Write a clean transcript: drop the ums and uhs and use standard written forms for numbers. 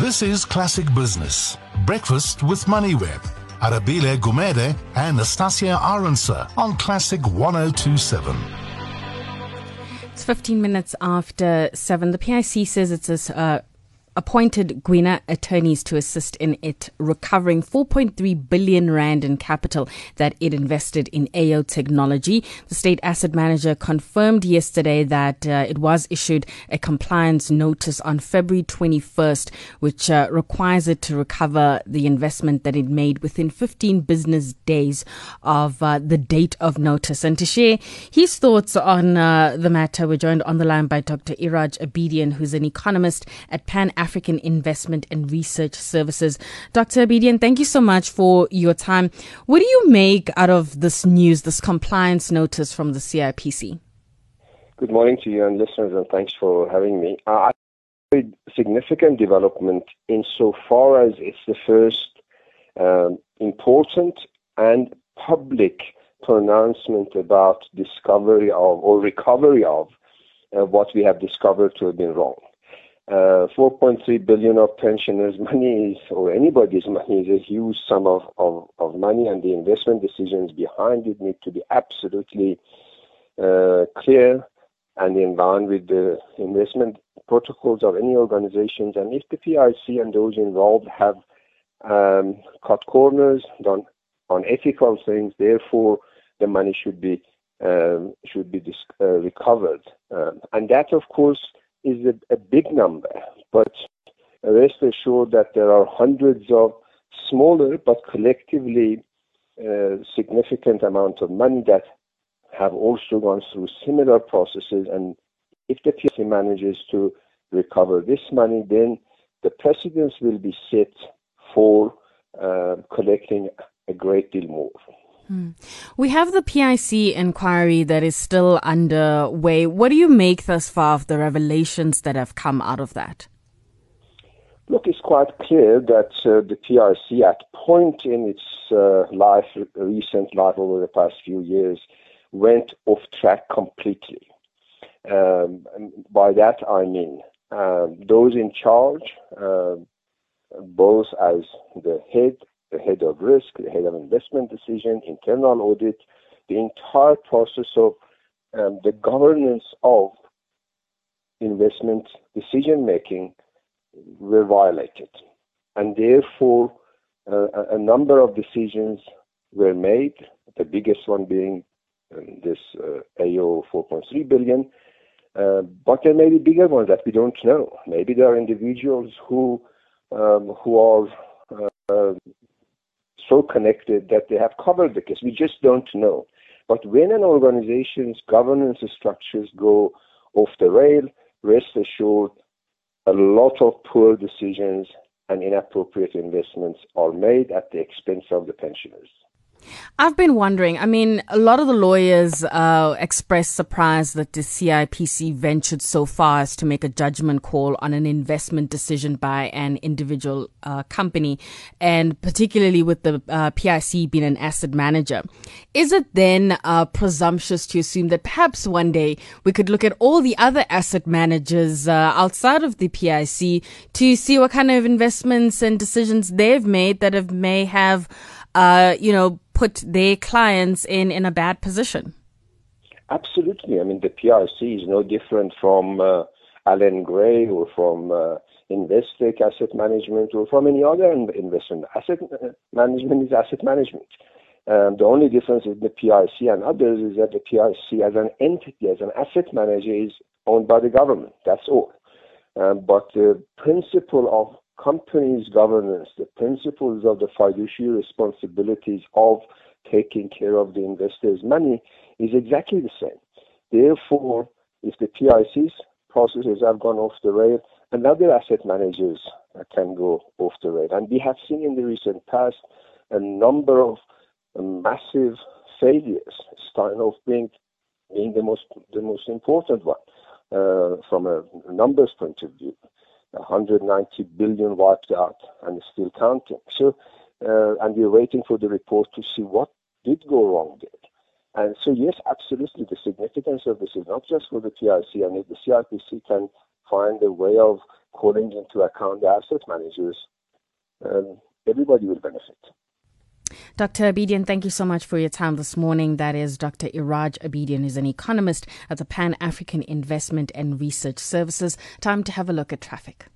This is Classic Business, Breakfast with MoneyWeb, Arabile Gumede and Anastasia Aronsa on Classic 1027. It's 15 minutes after 7. The PIC says it's appointed Gwina attorneys to assist in it recovering 4.3 billion rand in capital that it invested in Ayo Technology. The state asset manager confirmed yesterday that it was issued a compliance notice on February 21st, which requires it to recover the investment that it made within 15 business days of the date of notice. And to share his thoughts on the matter, we're joined on the line by Dr. Iraj Abedian, who's an economist at Pan-African Investment and Research Services. Dr. Abedian, thank you so much for your time. What do you make out of this news, this compliance notice from the CIPC? Good morning to you and listeners, and thanks for having me. A significant development insofar as it's the first important and public pronouncement about discovery of or recovery of what we have discovered to have been wrong. 4.3 billion of pensioners' money is, or anybody's money, is a huge sum of money, and the investment decisions behind it need to be absolutely clear and in line with the investment protocols of any organizations. And if the PIC and those involved have cut corners, done unethical things, therefore the money should be recovered. And that, of course, is a big number, but rest assured that there are hundreds of smaller but collectively significant amounts of money that have also gone through similar processes, and if the PSC manages to recover this money, then the precedence will be set for collecting a great deal more. We have the PIC inquiry that is still underway. What do you make thus far of the revelations that have come out of that? Look, it's quite clear that the PIC at point in its recent life over the past few years went off track completely. By that I mean those in charge, both as the head of risk, the head of investment decision, internal audit, the entire process of the governance of investment decision-making were violated. And therefore, a number of decisions were made, the biggest one being this AO 4.3 billion, but there may be bigger ones that we don't know. Maybe there are individuals who are so connected that they have covered the case. We just don't know. But when an organization's governance structures go off the rail, rest assured, a lot of poor decisions and inappropriate investments are made at the expense of the pensioners. I've been wondering, a lot of the lawyers expressed surprise that the CIPC ventured so far as to make a judgment call on an investment decision by an individual company, and particularly with the PIC being an asset manager. Is it then presumptuous to assume that perhaps one day we could look at all the other asset managers outside of the PIC to see what kind of investments and decisions they've made that may have put their clients in a bad position? Absolutely. The PRC is no different from Alan Gray or from Investec Asset Management or from any other investment. Asset management is asset management. The only difference with the PRC and others is that the PRC as an entity, as an asset manager, is owned by the government. That's all. But the principle of companies' governance, the principles of the fiduciary responsibilities of taking care of the investors' money is exactly the same. Therefore, if the PIC's processes have gone off the rail, another asset managers can go off the rail. And we have seen in the recent past a number of massive failures, Steinhoff being the most important one from a numbers point of view. 190 billion wiped out and still counting. So, and we're waiting for the report to see what did go wrong there. And so, yes, absolutely, the significance of this is not just for the PIC, and if the CIPC can find a way of calling into account the asset managers, everybody will benefit. Dr. Abedian, thank you so much for your time this morning. That is Dr. Iraj Abedian, who's an economist at the Pan-African Investment and Research Services. Time to have a look at traffic.